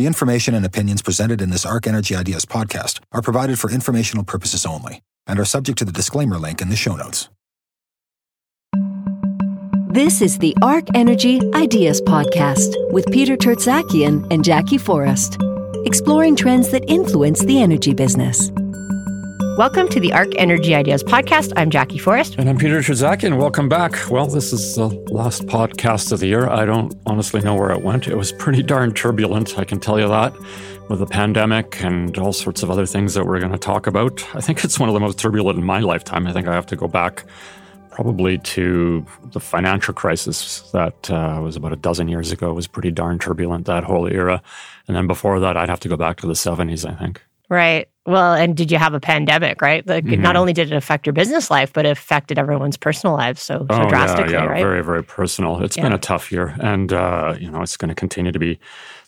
The information and opinions presented in this Arc Energy Ideas podcast are provided for informational purposes only and are subject to the disclaimer link in the show notes. This is the Arc Energy Ideas podcast with Peter Tertzakian and Jackie Forrest, exploring trends that influence the energy business. Welcome to the Arc Energy Ideas podcast. I'm Jackie Forrest. And I'm Peter Tertzakian. Welcome back. Well, this is the last podcast of the year. I don't honestly know where it went. It was pretty darn turbulent, I can tell you that, with the pandemic and all sorts of other things that we're going to talk about. I think it's one of the most turbulent in my lifetime. I think I have to go back probably to the financial crisis that was about a dozen years ago. It was pretty darn turbulent, that whole era. And then before that, I'd have to go back to the 70s, I think. Right. Well, and did you have a pandemic, right? Like, Not only did it affect your business life, but it affected everyone's personal lives so drastically, yeah, right? Very, very personal. It's been a tough year, and it's going to continue to be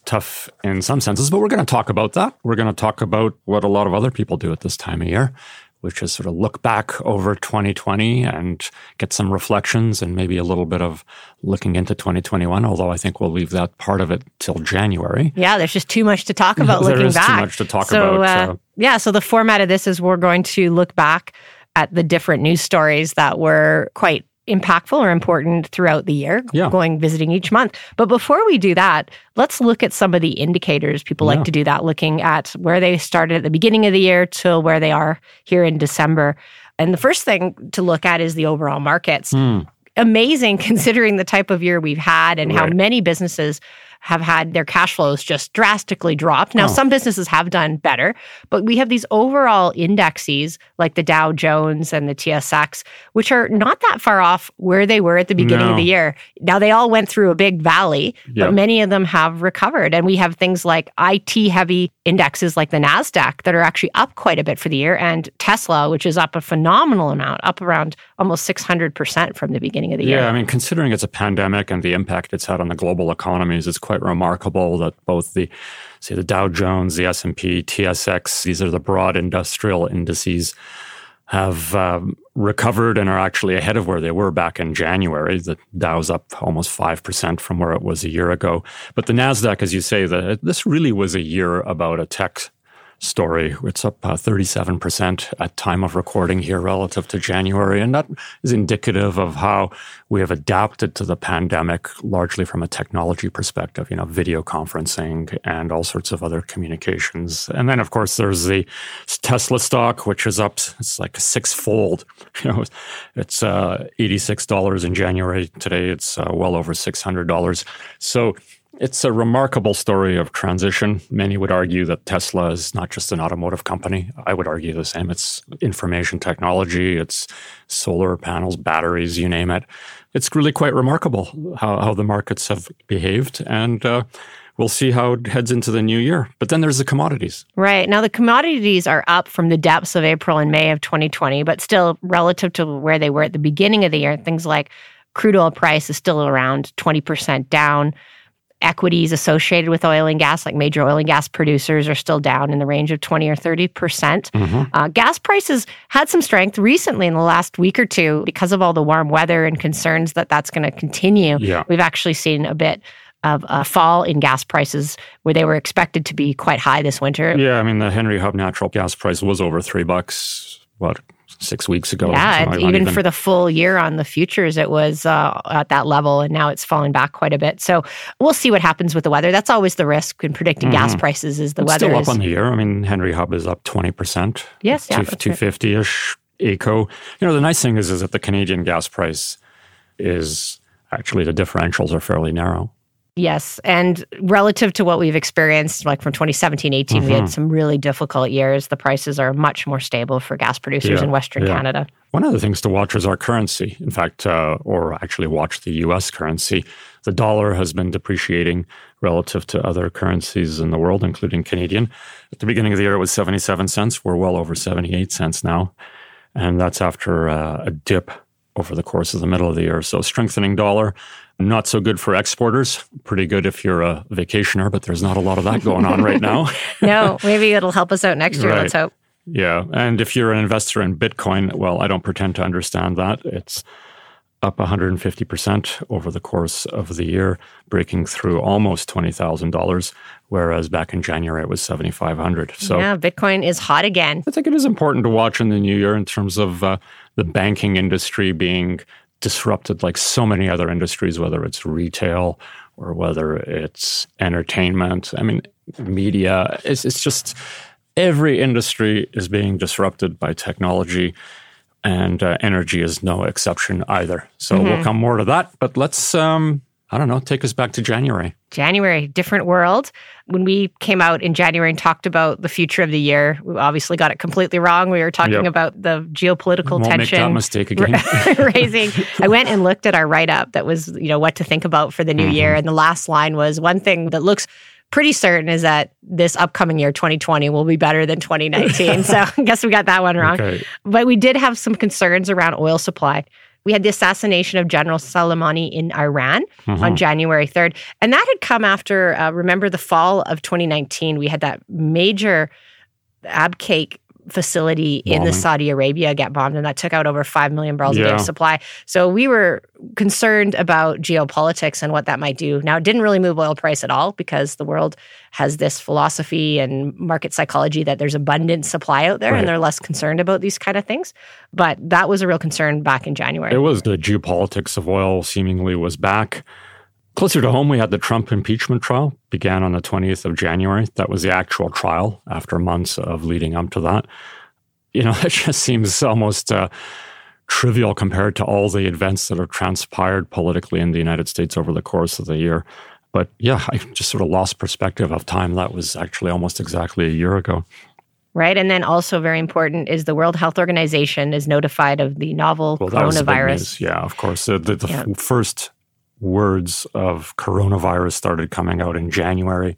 tough in some senses, but we're going to talk about that. We're going to talk about what a lot of other people do at this time of year, which is sort of look back over 2020 and get some reflections and maybe a little bit of looking into 2021, although I think we'll leave that part of it till January. Yeah, there's just too much to talk about looking back. There is too much to talk about. So the format of this is we're going to look back at the different news stories that were quite impactful or important throughout the year, visiting each month. But before we do that, let's look at some of the indicators. People like to do that, looking at where they started at the beginning of the year till where they are here in December. And the first thing to look at is the overall markets. Amazing considering the type of year we've had and how many businesses have had their cash flows just drastically dropped. Now, some businesses have done better, but we have these overall indexes like the Dow Jones and the TSX, which are not that far off where they were at the beginning of the year. Now, they all went through a big valley, but many of them have recovered. And we have things like IT-heavy indexes like the NASDAQ that are actually up quite a bit for the year, and Tesla, which is up a phenomenal amount, up around almost 600% from the beginning of the year. Yeah, I mean, considering it's a pandemic and the impact it's had on the global economies, it's quite remarkable that both the Dow Jones, the S&P, TSX, these are the broad industrial indices, have recovered and are actually ahead of where they were back in January. The Dow's up almost 5% from where it was a year ago. But the NASDAQ, as you say, this really was a year about a tech story. It's up 37% at time of recording here relative to January. And that is indicative of how we have adapted to the pandemic, largely from a technology perspective, video conferencing and all sorts of other communications. And then, of course, there's the Tesla stock, which is up, it's like sixfold. It's $86 in January. Today, it's well over $600. So it's a remarkable story of transition. Many would argue that Tesla is not just an automotive company. I would argue the same. It's information technology, it's solar panels, batteries, you name it. It's really quite remarkable how the markets have behaved, and we'll see how it heads into the new year. But then there's the commodities. Right. Now, the commodities are up from the depths of April and May of 2020, but still relative to where they were at the beginning of the year. Things like crude oil price is still around 20% down. Equities associated with oil and gas, like major oil and gas producers, are still down in the range of 20 or 30%. Gas prices had some strength recently in the last week or two because of all the warm weather and concerns that that's going to continue. Yeah. We've actually seen a bit of a fall in gas prices where they were expected to be quite high this winter. Yeah, I mean, the Henry Hub natural gas price was over $3, 6 weeks ago. Yeah, like even for the full year on the futures, it was at that level, and now it's fallen back quite a bit. So we'll see what happens with the weather. That's always the risk in predicting gas prices is the weather. It's still up on the year. I mean, Henry Hub is up 20%. Yes, yeah. 250-ish. AECO. The nice thing is that the Canadian gas price is actually, the differentials are fairly narrow. Yes. And relative to what we've experienced, like from 2017, 18, we had some really difficult years. The prices are much more stable for gas producers in Western Canada. One of the things to watch is our currency. In fact, watch the U.S. currency. The dollar has been depreciating relative to other currencies in the world, including Canadian. At the beginning of the year, it was 77 cents. We're well over 78 cents now. And that's after a dip over the course of the middle of the year. So strengthening dollar, not so good for exporters. Pretty good if you're a vacationer, but there's not a lot of that going on right now. No, maybe it'll help us out next year, let's hope. Yeah, and if you're an investor in Bitcoin, well, I don't pretend to understand that. It's up 150% over the course of the year, breaking through almost $20,000, whereas back in January it was $7,500. So yeah, Bitcoin is hot again. I think it is important to watch in the new year in terms of the banking industry being disrupted like so many other industries, whether it's retail or whether it's entertainment, I mean, media. It's just every industry is being disrupted by technology. And energy is no exception either. So we'll come more to that. But let's, take us back to January. January, different world. When we came out in January and talked about the future of the year, we obviously got it completely wrong. We were talking about the geopolitical tension. Won't make that mistake again. I went and looked at our write-up that was, what to think about for the new year. And the last line was, one thing that looks pretty certain is that this upcoming year, 2020, will be better than 2019. So I guess we got that one wrong. Okay. But we did have some concerns around oil supply. We had the assassination of General Soleimani in Iran on January 3rd. And that had come after, remember the fall of 2019, we had that major Abqaiq facility bombing in Saudi Arabia get bombed, and that took out over 5 million barrels a day of supply. So we were concerned about geopolitics and what that might do. Now, it didn't really move oil price at all because the world has this philosophy and market psychology that there's abundant supply out there and they're less concerned about these kind of things. But that was a real concern back in January. It was the geopolitics of oil seemingly was back. Closer to home, we had the Trump impeachment trial, began on the 20th of January. That was the actual trial after months of leading up to that. It just seems almost trivial compared to all the events that have transpired politically in the United States over the course of the year. But yeah, I just sort of lost perspective of time. That was actually almost exactly a year ago. Right. And then also very important is the World Health Organization is notified of the novel coronavirus. Yeah, of course. The first words of coronavirus started coming out in January.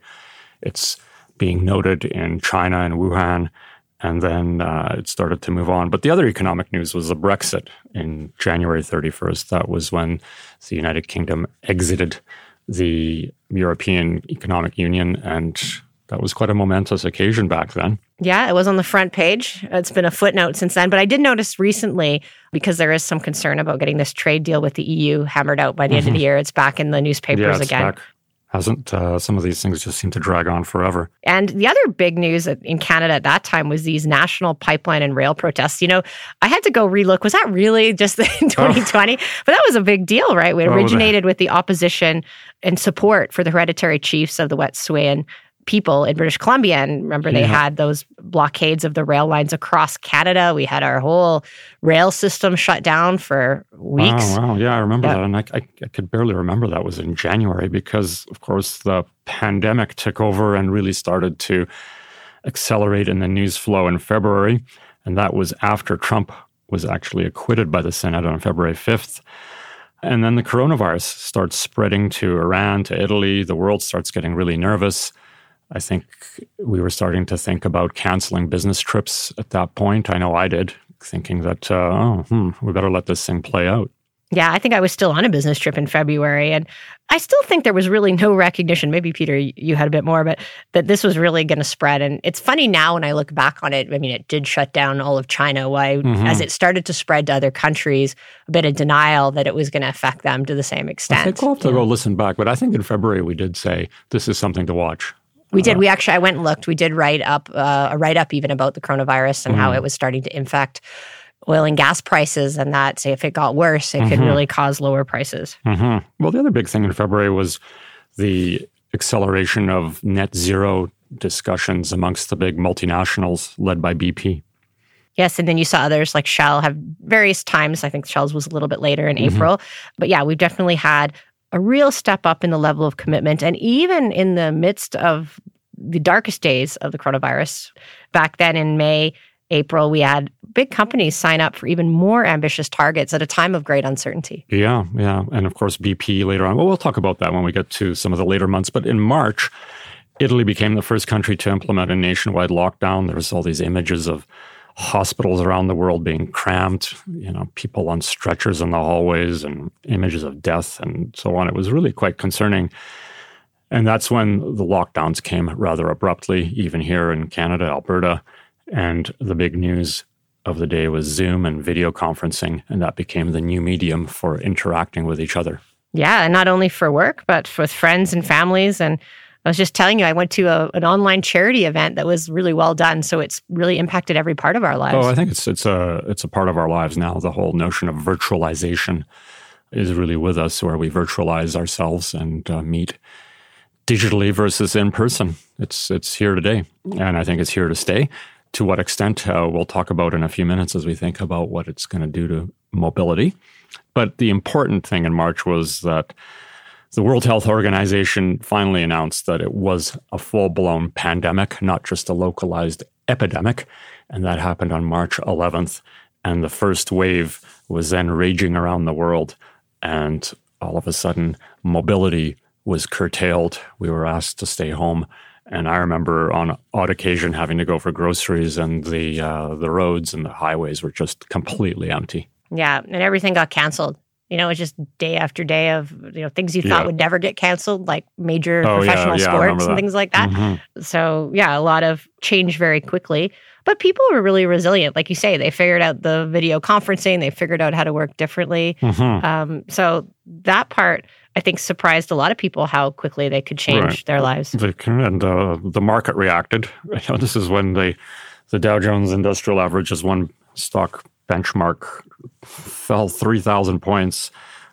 It's being noted in China and Wuhan, and then it started to move on. But the other economic news was the Brexit in January 31st. That was when the United Kingdom exited the European Economic Union, and that was quite a momentous occasion back then. Yeah, it was on the front page. It's been a footnote since then. But I did notice recently, because there is some concern about getting this trade deal with the EU hammered out by the end of the year, it's back in the newspapers again. Back. Hasn't some of these things just seem to drag on forever. And the other big news in Canada at that time was these national pipeline and rail protests. I had to go relook. Was that really just in 2020? But that was a big deal, right? It originated with the opposition and support for the hereditary chiefs of the Wet'suwet'en people in British Columbia. And remember, they had those blockades of the rail lines across Canada. We had our whole rail system shut down for weeks. Wow. Yeah, I remember that. And I could barely remember that was in January because, of course, the pandemic took over and really started to accelerate in the news flow in February. And that was after Trump was actually acquitted by the Senate on February 5th. And then the coronavirus starts spreading to Iran, to Italy. The world starts getting really nervous. I think we were starting to think about canceling business trips at that point. I know I did, thinking that, we better let this thing play out. Yeah, I think I was still on a business trip in February, and I still think there was really no recognition. Maybe, Peter, you had a bit more, but that this was really going to spread. And it's funny now when I look back on it, I mean, it did shut down all of China. As it started to spread to other countries, a bit of denial that it was going to affect them to the same extent. I think we'll have to go listen back, but I think in February we did say, this is something to watch. We did. We actually, I went and looked. We did write up a write-up even about the coronavirus and how it was starting to impact oil and gas prices, and that, say, if it got worse, it could really cause lower prices. Well, the other big thing in February was the acceleration of net zero discussions amongst the big multinationals led by BP. Yes, and then you saw others like Shell have various times. I think Shell's was a little bit later in April. But yeah, we've definitely had a real step up in the level of commitment. And even in the midst of the darkest days of the coronavirus, back then in May, April, we had big companies sign up for even more ambitious targets at a time of great uncertainty. Yeah. And of course, BP later on. Well, we'll talk about that when we get to some of the later months. But in March, Italy became the first country to implement a nationwide lockdown. There was all these images of hospitals around the world being cramped, people on stretchers in the hallways and images of death and so on. It was really quite concerning. And that's when the lockdowns came rather abruptly, even here in Canada, Alberta. And the big news of the day was Zoom and video conferencing, and that became the new medium for interacting with each other. Yeah, and not only for work, but with friends and families. And I was just telling you, I went to an online charity event that was really well done, so it's really impacted every part of our lives. Oh, I think it's a part of our lives now. The whole notion of virtualization is really with us, where we virtualize ourselves and meet digitally versus in person. It's here today, and I think it's here to stay. To what extent, we'll talk about in a few minutes as we think about what it's going to do to mobility. But the important thing in March was that the World Health Organization finally announced that it was a full-blown pandemic, not just a localized epidemic, and that happened on March 11th. And the first wave was then raging around the world, and all of a sudden, mobility was curtailed. We were asked to stay home. And I remember on odd occasion having to go for groceries, and the roads and the highways were just completely empty. Yeah, and everything got canceled. You know, it's just day after day of things you thought would never get canceled, like major professional sports and things like that. Mm-hmm. So yeah, a lot of change very quickly. But people were really resilient. Like you say, they figured out the video conferencing. They figured out how to work differently. Mm-hmm. So that part, I think, surprised a lot of people how quickly they could change their lives. And the market reacted. This is when the Dow Jones Industrial Average is one stock benchmark fell 3,000 points,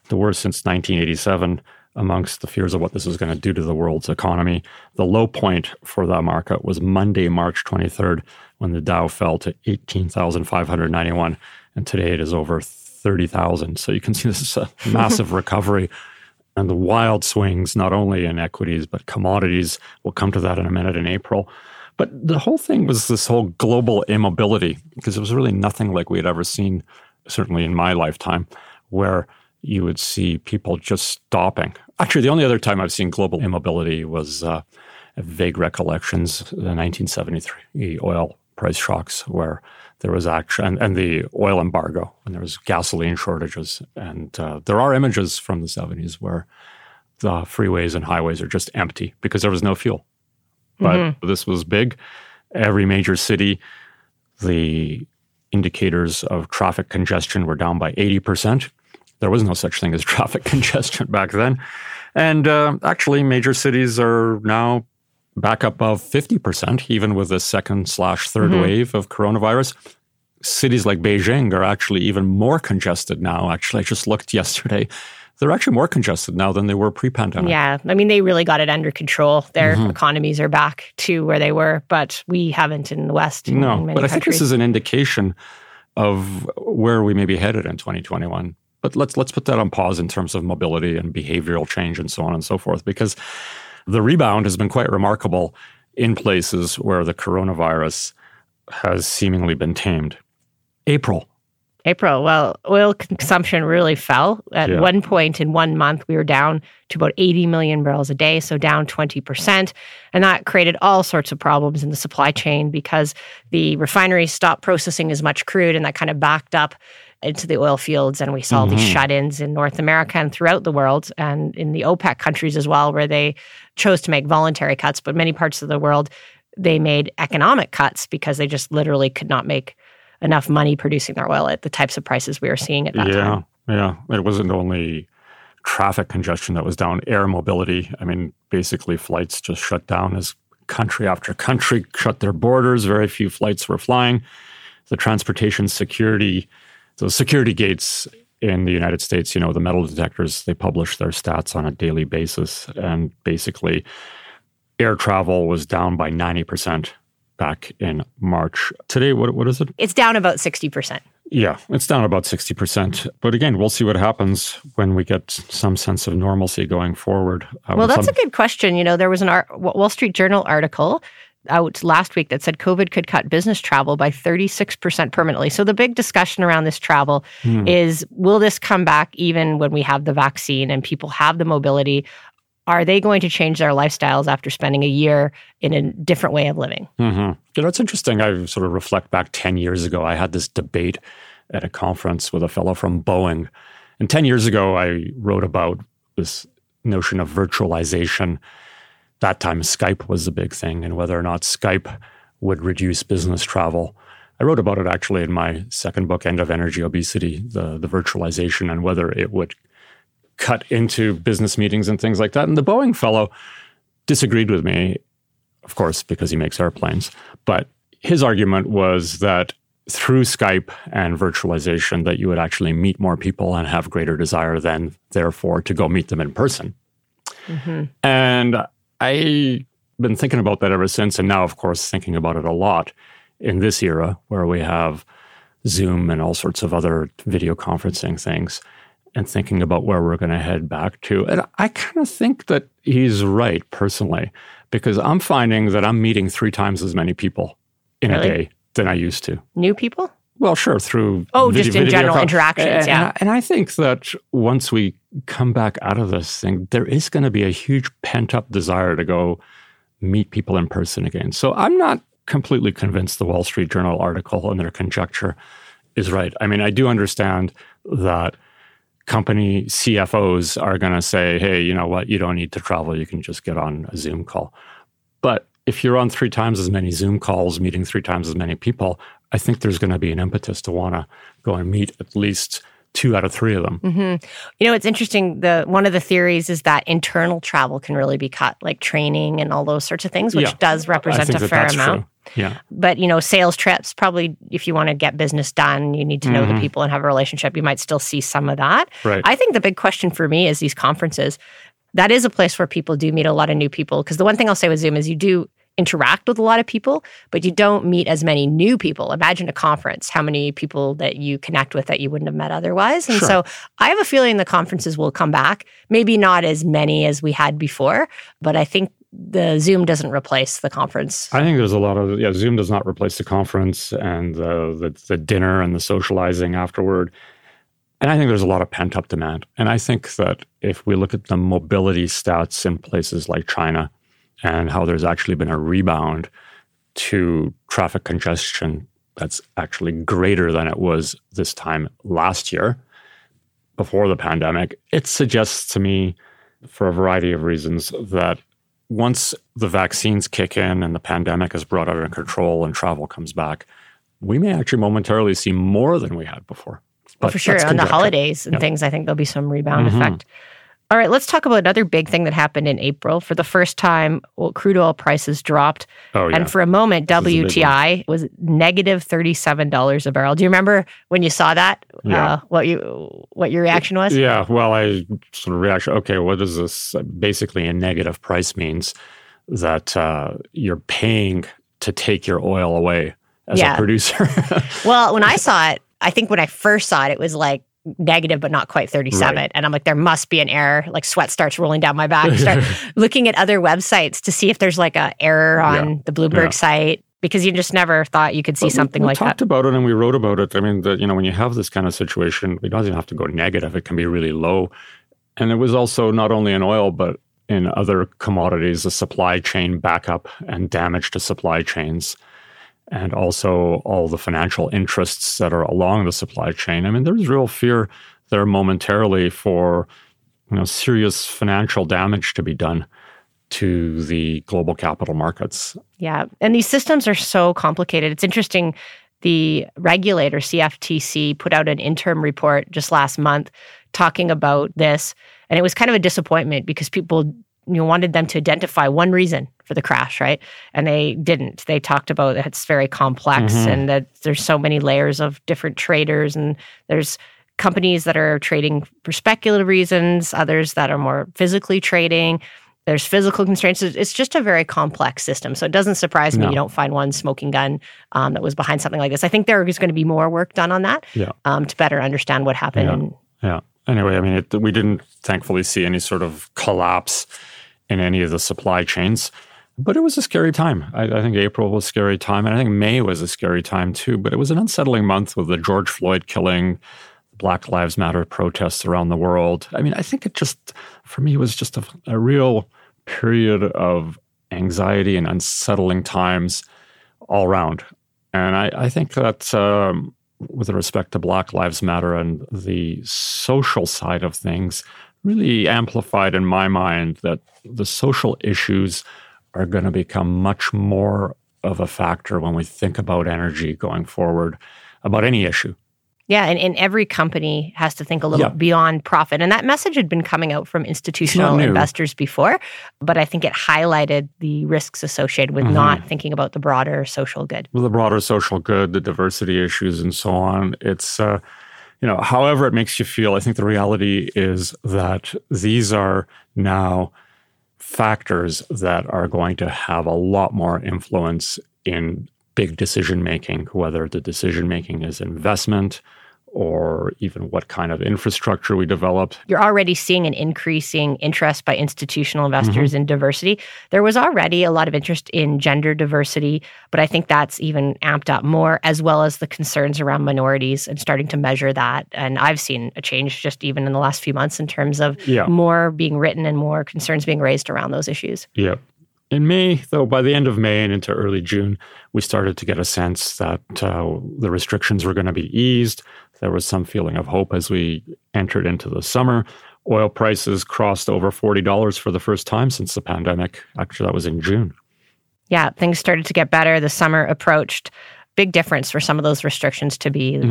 the worst since 1987, amongst the fears of what this is going to do to the world's economy. The low point for that market was Monday, March 23rd, when the Dow fell to 18,591, and today it is over 30,000. So you can see this is a massive recovery. And the wild swings, not only in equities, but commodities. We'll come to that in a minute in April. But the whole thing was this whole global immobility, because it was really nothing like we had ever seen, certainly in my lifetime, where you would see people just stopping. Actually, the only other time I've seen global immobility was vague recollections, the 1973 oil price shocks, where there was action, and the oil embargo, and there was gasoline shortages. And there are images from the 70s where the freeways and highways are just empty because there was no fuel. But this was big. Every major city, the indicators of traffic congestion were down by 80%. There was no such thing as traffic congestion back then. And actually, major cities are now back above 50%, even with the second/third wave of coronavirus. Cities like Beijing are actually even more congested now. Actually, I just looked yesterday. They're actually more congested now than they were pre-pandemic. Yeah. I mean, they really got it under control. Their economies are back to where they were, but we haven't in the West. No, in many but I think this is an indication of where we may be headed in 2021. But let's put that on pause in terms of mobility and behavioral change and so on and so forth, because the rebound has been quite remarkable in places where the coronavirus has seemingly been tamed. April, well, oil consumption really fell. At one point in 1 month, we were down to about 80 million barrels a day, so down 20%. And that created all sorts of problems in the supply chain because the refineries stopped processing as much crude, and that kind of backed up into the oil fields, and we saw these shut-ins in North America and throughout the world, and in the OPEC countries as well, where they chose to make voluntary cuts. But many parts of the world, they made economic cuts because they just literally could not make enough money producing their oil at the types of prices we were seeing at that time. Yeah. It wasn't only traffic congestion that was down, air mobility. I mean, basically flights just shut down as country after country shut their borders. Very few flights were flying. The transportation security, the security gates in the United States, the metal detectors, they publish their stats on a daily basis. And basically, air travel was down by 90%. Back in March. Today, what is it? It's down about 60%. Yeah, it's down about 60%. But again, we'll see what happens when we get some sense of normalcy going forward. Well, that's a good question. There was an Wall Street Journal article out last week that said COVID could cut business travel by 36% permanently. So the big discussion around this travel is, will this come back even when we have the vaccine and people have the mobility? Are they going to change their lifestyles after spending a year in a different way of living? Mm-hmm. It's interesting. I sort of reflect back 10 years ago. I had this debate at a conference with a fellow from Boeing. And 10 years ago, I wrote about this notion of virtualization. That time, Skype was the big thing, and whether or not Skype would reduce business travel. I wrote about it actually in my second book, End of Energy Obesity, the virtualization and whether it would cut into business meetings and things like that. And the Boeing fellow disagreed with me, of course, because he makes airplanes. But his argument was that through Skype and virtualization, that you would actually meet more people and have greater desire than, therefore, to go meet them in person. Mm-hmm. And I've been thinking about that ever since. And now, of course, thinking about it a lot in this era where we have Zoom and all sorts of other video conferencing things, and thinking about where we're going to head back to. And I kind of think that he's right, personally, because I'm finding that I'm meeting 3 times as many people in a day than I used to. New people? Well, sure, through video interactions, yeah. And I think that once we come back out of this thing, there is going to be a huge pent-up desire to go meet people in person again. So I'm not completely convinced the Wall Street Journal article and their conjecture is right. I mean, I do understand that company CFOs are going to say, hey, you know what, you don't need to travel. You can just get on a Zoom call. But if you're on 3 times as many Zoom calls, meeting 3 times as many people, I think there's going to be an impetus to want to go and meet at least 2 out of 3 of them. Mm-hmm. You know, it's interesting. One of the theories is that internal travel can really be cut, like training and all those sorts of things, which does represent a fair amount. True. Yeah. But, you know, sales trips, probably if you want to get business done, you need to know the people and have a relationship. You might still see some of that. Right. I think the big question for me is these conferences. That is a place where people do meet a lot of new people. Because the one thing I'll say with Zoom is you do interact with a lot of people, but you don't meet as many new people. Imagine a conference, how many people that you connect with that you wouldn't have met otherwise. And so I have a feeling the conferences will come back, maybe not as many as we had before, but I think the Zoom doesn't replace the conference. I think there's a lot of, Zoom does not replace the conference and the dinner and the socializing afterward. And I think there's a lot of pent-up demand. And I think that if we look at the mobility stats in places like China, and how there's actually been a rebound to traffic congestion that's actually greater than it was this time last year, before the pandemic, it suggests to me, for a variety of reasons, that once the vaccines kick in and the pandemic is brought under control and travel comes back, we may actually momentarily see more than we had before. But for sure, on the holidays and things, I think there'll be some rebound effect. All right, let's talk about another big thing that happened in April. For the first time, crude oil prices dropped. And for a moment, WTI was negative $37 a barrel. Do you remember when you saw that, what your reaction was? Yeah, well, I sort of reaction, okay, what does this basically a negative price means? That you're paying to take your oil away as a producer. Well, when I saw it, I think when I first saw it, it was like, negative, but not quite 37. Right. And I'm like, there must be an error. Like sweat starts rolling down my back. Start looking at other websites to see if there's like an error on the Bloomberg site, because you just never thought you could see something like that. We talked about it and we wrote about it. I mean, when you have this kind of situation, it doesn't have to go negative. It can be really low. And it was also not only in oil, but in other commodities, the supply chain backup and damage to supply chains. And also all the financial interests that are along the supply chain. I mean, there's real fear there momentarily for serious financial damage to be done to the global capital markets. Yeah, and these systems are so complicated. It's interesting, the regulator, CFTC, put out an interim report just last month talking about this. And it was kind of a disappointment because people wanted them to identify one reason for the crash, right? And they didn't. They talked about that it's very complex and that there's so many layers of different traders and there's companies that are trading for speculative reasons, others that are more physically trading. There's physical constraints. It's just a very complex system. So it doesn't surprise me you don't find one smoking gun that was behind something like this. I think there is going to be more work done on that to better understand what happened. Yeah. Anyway, I mean, we didn't thankfully see any sort of collapse in any of the supply chains, but it was a scary time. I think April was a scary time, and I think May was a scary time too, but it was an unsettling month with the George Floyd killing, Black Lives Matter protests around the world. I mean, I think it just, for me, was just a real period of anxiety and unsettling times all around. And I think that with respect to Black Lives Matter and the social side of things, really amplified in my mind that the social issues are going to become much more of a factor when we think about energy going forward, about any issue. Yeah, and every company has to think a little beyond profit. And that message had been coming out from institutional investors before, but I think it highlighted the risks associated with not thinking about the broader social good. Well, the broader social good, the diversity issues and so on. It's, you know, however it makes you feel, I think the reality is that these are now factors that are going to have a lot more influence in big decision-making, whether the decision-making is investment or even what kind of infrastructure we develop. You're already seeing an increasing interest by institutional investors in diversity. There was already a lot of interest in gender diversity, but I think that's even amped up more, as well as the concerns around minorities and starting to measure that. And I've seen a change just even in the last few months in terms of more being written and more concerns being raised around those issues. Yeah. In May, though, by the end of May and into early June, we started to get a sense that the restrictions were going to be eased. There was some feeling of hope as we entered into the summer. Oil prices crossed over $40 for the first time since the pandemic. Actually, that was in June. Yeah, things started to get better. The summer approached. Big difference for some of those restrictions to be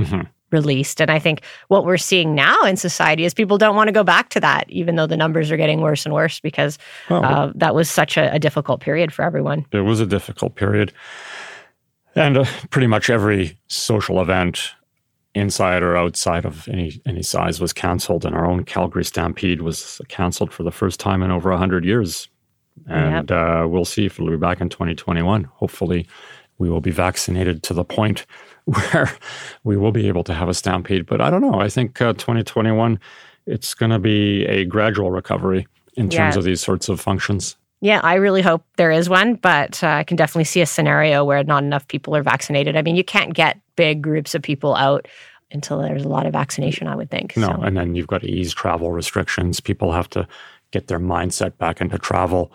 released. And I think what we're seeing now in society is people don't want to go back to that, even though the numbers are getting worse and worse, because that was such a difficult period for everyone. It was a difficult period. And pretty much every social event, inside or outside of any size, was canceled. And our own Calgary Stampede was canceled for the first time in over 100 years. And we'll see if we'll be back in 2021. Hopefully, we will be vaccinated to the point where we will be able to have a stampede. But I don't know. I think 2021, it's going to be a gradual recovery in terms of these sorts of functions. Yeah, I really hope there is one, but I can definitely see a scenario where not enough people are vaccinated. I mean, you can't get big groups of people out until there's a lot of vaccination, I would think. No, so. And then you've got to ease travel restrictions. People have to get their mindset back into travel.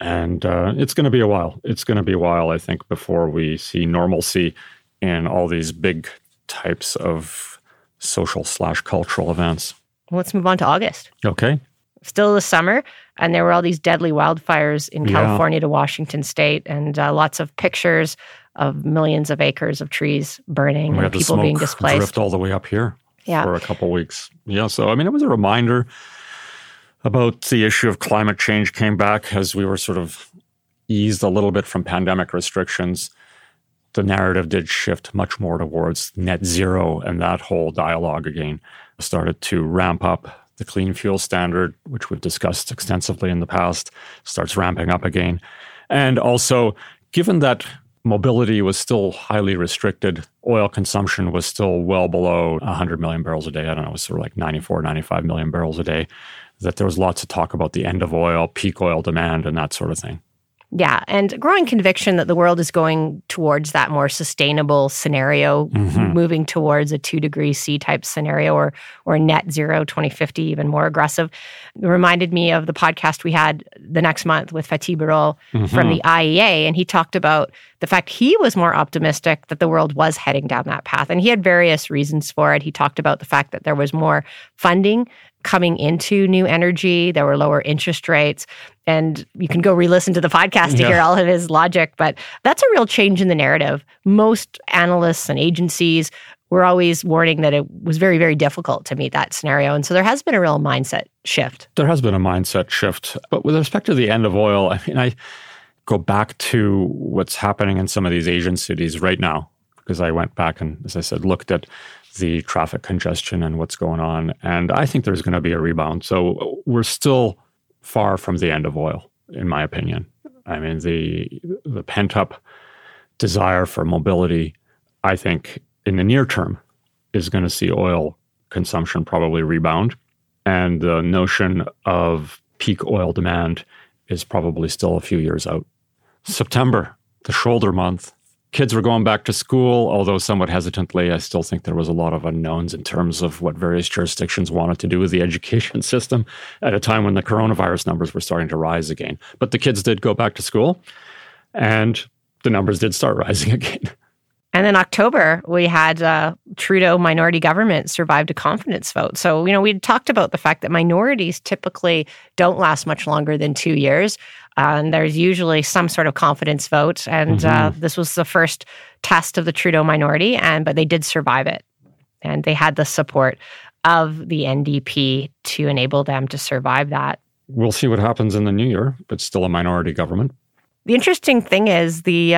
And it's going to be a while. It's going to be a while, I think, before we see normalcy in all these big types of social/cultural events. Well, let's move on to August. Okay. Still the summer, and there were all these deadly wildfires in California to Washington State, and lots of pictures of millions of acres of trees burning and people being displaced. Drift all the way up here for a couple weeks. Yeah, so I mean, it was a reminder about the issue of climate change came back as we were sort of eased a little bit from pandemic restrictions. The narrative did shift much more towards net zero, and that whole dialogue again started to ramp up. The clean fuel standard, which we've discussed extensively in the past, starts ramping up again. And also, given that mobility was still highly restricted, oil consumption was still well below 100 million barrels a day. I don't know, it was sort of like 94, 95 million barrels a day. That there was lots of talk about the end of oil, peak oil demand, and that sort of thing. Yeah, and growing conviction that the world is going towards that more sustainable scenario, moving towards a 2°C type scenario or net zero 2050, even more aggressive. It reminded me of the podcast we had the next month with Fatih Birol from the IEA, and he talked about the fact he was more optimistic that the world was heading down that path, and he had various reasons for it. He talked about the fact that there was more funding coming into new energy, there were lower interest rates, and you can go re-listen to the podcast to hear all of his logic, but that's a real change in the narrative. Most analysts and agencies were always warning that it was very, very difficult to meet that scenario, and so there has been a real mindset shift. There has been a mindset shift, but with respect to the end of oil, I mean, I go back to what's happening in some of these Asian cities right now, because I went back and, as I said, looked at the traffic congestion and what's going on. And I think there's going to be a rebound. So we're still far from the end of oil, in my opinion. I mean, the pent-up desire for mobility, I think in the near term, is going to see oil consumption probably rebound. And the notion of peak oil demand is probably still a few years out. September, the shoulder month. Kids were going back to school, although somewhat hesitantly. I still think there was a lot of unknowns in terms of what various jurisdictions wanted to do with the education system at a time when the coronavirus numbers were starting to rise again. But the kids did go back to school, and the numbers did start rising again. And then October, we had Trudeau minority government survived a confidence vote. So, you know, we talked about the fact that minorities typically don't last much longer than 2 years. And there's usually some sort of confidence vote. And this was the first test of the Trudeau minority, but they did survive it. And they had the support of the NDP to enable them to survive that. We'll see what happens in the new year, but still a minority government. The interesting thing is the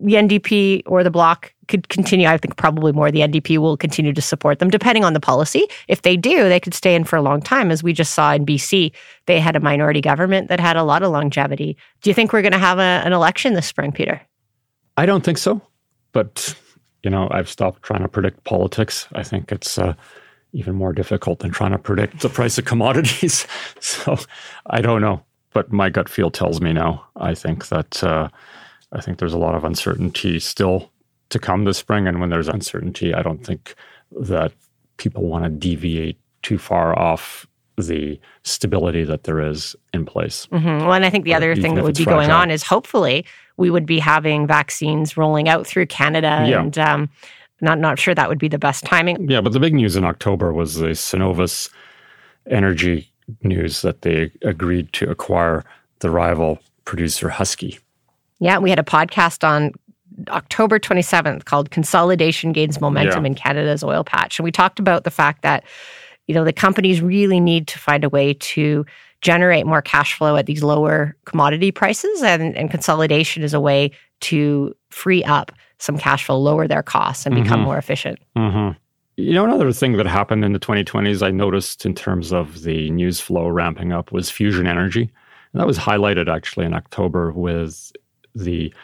NDP or the Bloc could continue. I think probably more the NDP will continue to support them, depending on the policy. If they do, they could stay in for a long time. As we just saw in BC, they had a minority government that had a lot of longevity. Do you think we're going to have an election this spring, Peter? I don't think so. But, you know, I've stopped trying to predict politics. I think it's even more difficult than trying to predict the price of commodities. So I don't know. But my gut feel tells me now. I think there's a lot of uncertainty still to come this spring. And when there's uncertainty, I don't think that people want to deviate too far off the stability that there is in place. Mm-hmm. Well, and I think the other thing that would be going on is hopefully we would be having vaccines rolling out through Canada. Yeah. And not sure that would be the best timing. Yeah, but the big news in October was the Cenovus Energy news that they agreed to acquire the rival producer Husky. Yeah, we had a podcast on October 27th called Consolidation Gains Momentum in Canada's Oil Patch. And we talked about the fact that, you know, the companies really need to find a way to generate more cash flow at these lower commodity prices. And consolidation is a way to free up some cash flow, lower their costs, and become more efficient. Mm-hmm. You know, another thing that happened in the 2020s I noticed in terms of the news flow ramping up was fusion energy. And that was highlighted actually in October with the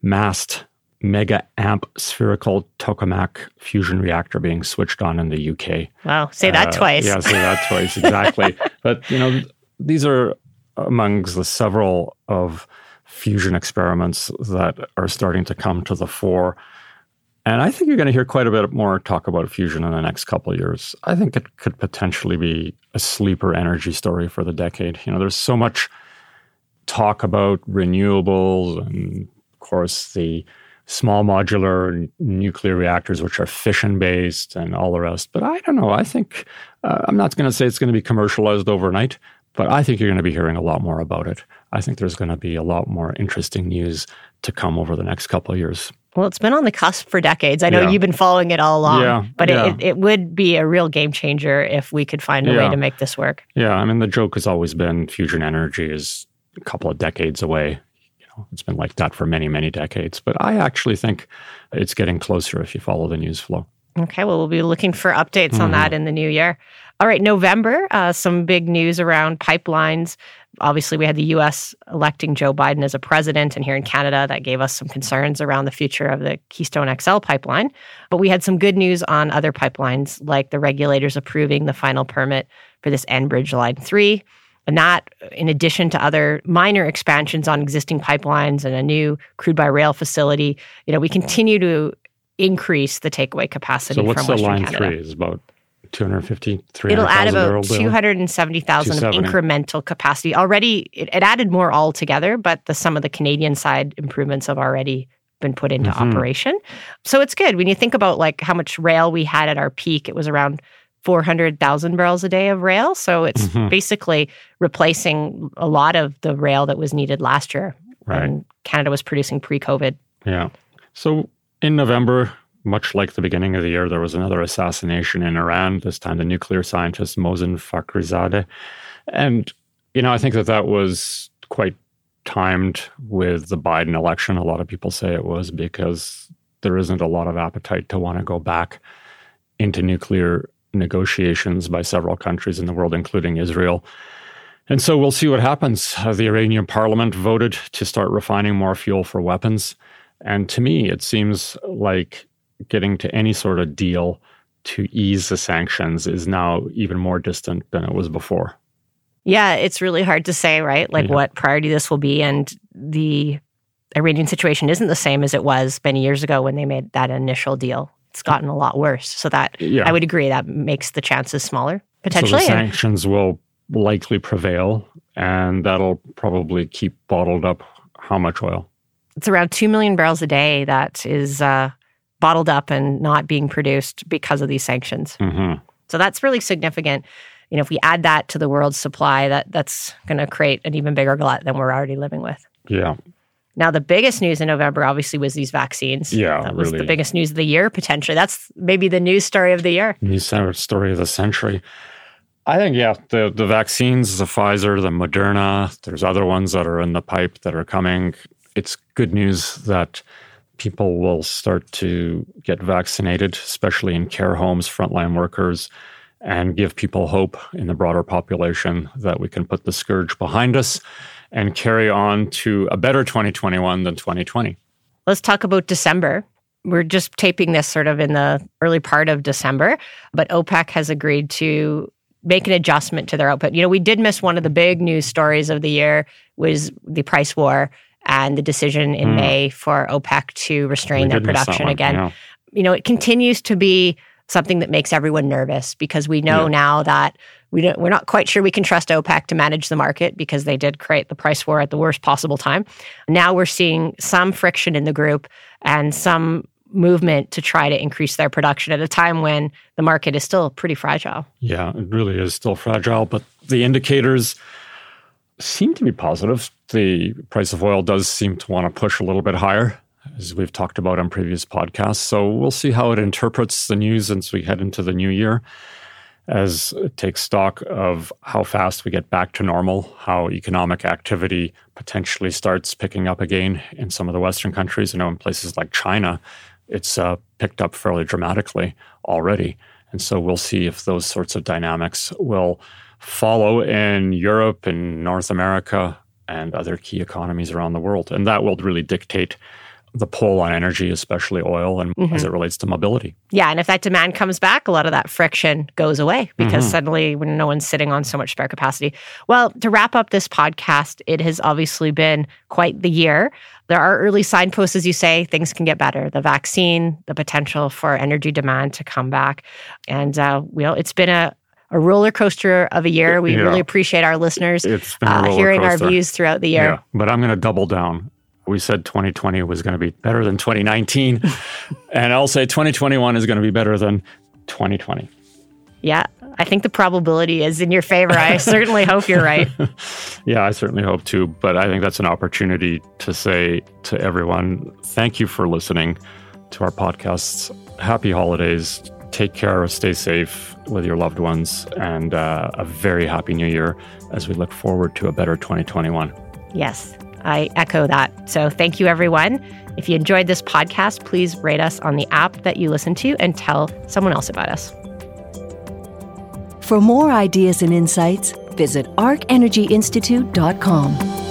massed mega amp spherical tokamak fusion reactor being switched on in the UK. Wow, say that twice. Yeah, say that twice, exactly. But, you know, these are amongst the several of fusion experiments that are starting to come to the fore. And I think you're going to hear quite a bit more talk about fusion in the next couple of years. I think it could potentially be a sleeper energy story for the decade. You know, there's so much talk about renewables and, of course, the small modular nuclear reactors, which are fission-based and all the rest. But I don't know. I think, I'm not going to say it's going to be commercialized overnight, but I think you're going to be hearing a lot more about it. I think there's going to be a lot more interesting news to come over the next couple of years. Well, it's been on the cusp for decades. I know you've been following it all along, but it would be a real game changer if we could find a way to make this work. Yeah, I mean, the joke has always been fusion energy is a couple of decades away. You know, it's been like that for many, many decades. But I actually think it's getting closer if you follow the news flow. Okay, well, we'll be looking for updates on that in the new year. All right, November, some big news around pipelines. Obviously, we had the U.S. electing Joe Biden as a president, and here in Canada, that gave us some concerns around the future of the Keystone XL pipeline. But we had some good news on other pipelines, like the regulators approving the final permit for this Enbridge Line 3. And that, in addition to other minor expansions on existing pipelines and a new crude-by-rail facility, you know, we continue to increase the takeaway capacity from Western Canada. So what's the Line 3 is about? 250,000, 300,000. It'll add about 270,000 of incremental capacity. Already, it added more altogether, but some of the Canadian side improvements have already been put into operation. So it's good. When you think about like how much rail we had at our peak, it was around 400,000 barrels a day of rail. So it's basically replacing a lot of the rail that was needed last year when Canada was producing pre-COVID. Yeah. So in November, much like the beginning of the year, there was another assassination in Iran, this time the nuclear scientist Mohsen Fakhrizadeh. And, you know, I think that was quite timed with the Biden election. A lot of people say it was because there isn't a lot of appetite to want to go back into nuclear negotiations by several countries in the world, including Israel. And so we'll see what happens. The Iranian parliament voted to start refining more fuel for weapons. And to me, it seems like getting to any sort of deal to ease the sanctions is now even more distant than it was before. Yeah, it's really hard to say, right? Like what priority this will be. And the Iranian situation isn't the same as it was many years ago when they made that initial deal. It's gotten a lot worse. So that, I would agree, that makes the chances smaller, potentially. So the sanctions will likely prevail, and that'll probably keep bottled up how much oil? It's around 2 million barrels a day that is bottled up and not being produced because of these sanctions. Mm-hmm. So that's really significant. You know, if we add that to the world's supply, that's going to create an even bigger glut than we're already living with. Yeah. Now, the biggest news in November, obviously, was these vaccines. Yeah, that was really the biggest news of the year, potentially. That's maybe the news story of the year. News story of the century. I think, yeah, the vaccines, the Pfizer, the Moderna, there's other ones that are in the pipe that are coming. It's good news that people will start to get vaccinated, especially in care homes, frontline workers, and give people hope in the broader population that we can put the scourge behind us and carry on to a better 2021 than 2020. Let's talk about December. We're just taping this sort of in the early part of December, but OPEC has agreed to make an adjustment to their output. You know, we did miss one of the big news stories of the year, was the price war and the decision in May for OPEC to restrain their production again. Yeah. You know, it continues to be something that makes everyone nervous, because we know now that we're not quite sure we can trust OPEC to manage the market, because they did create the price war at the worst possible time. Now we're seeing some friction in the group and some movement to try to increase their production at a time when the market is still pretty fragile. Yeah, it really is still fragile, but the indicators seem to be positive. The price of oil does seem to want to push a little bit higher, as we've talked about on previous podcasts. So we'll see how it interprets the news as we head into the new year, as it takes stock of how fast we get back to normal, how economic activity potentially starts picking up again in some of the Western countries. I know in places like China, it's picked up fairly dramatically already. And so we'll see if those sorts of dynamics will follow in Europe and North America and other key economies around the world. And that will really dictate the pull on energy, especially oil, and as it relates to mobility. Yeah, and if that demand comes back, a lot of that friction goes away, because suddenly when no one's sitting on so much spare capacity. Well, to wrap up this podcast, it has obviously been quite the year. There are early signposts, as you say, things can get better. The vaccine, the potential for energy demand to come back. And it's been a roller coaster of a year. We really appreciate our listeners hearing our views throughout the year. Yeah, but I'm going to double down. We said 2020 was going to be better than 2019, and I'll say 2021 is going to be better than 2020. Yeah, I think the probability is in your favor. I certainly hope you're right. Yeah, I certainly hope too, but I think that's an opportunity to say to everyone, thank you for listening to our podcasts. Happy holidays. Take care, stay safe with your loved ones, and a very happy new year as we look forward to a better 2021. Yes. I echo that. So thank you, everyone. If you enjoyed this podcast, please rate us on the app that you listen to and tell someone else about us. For more ideas and insights, visit arcenergyinstitute.com.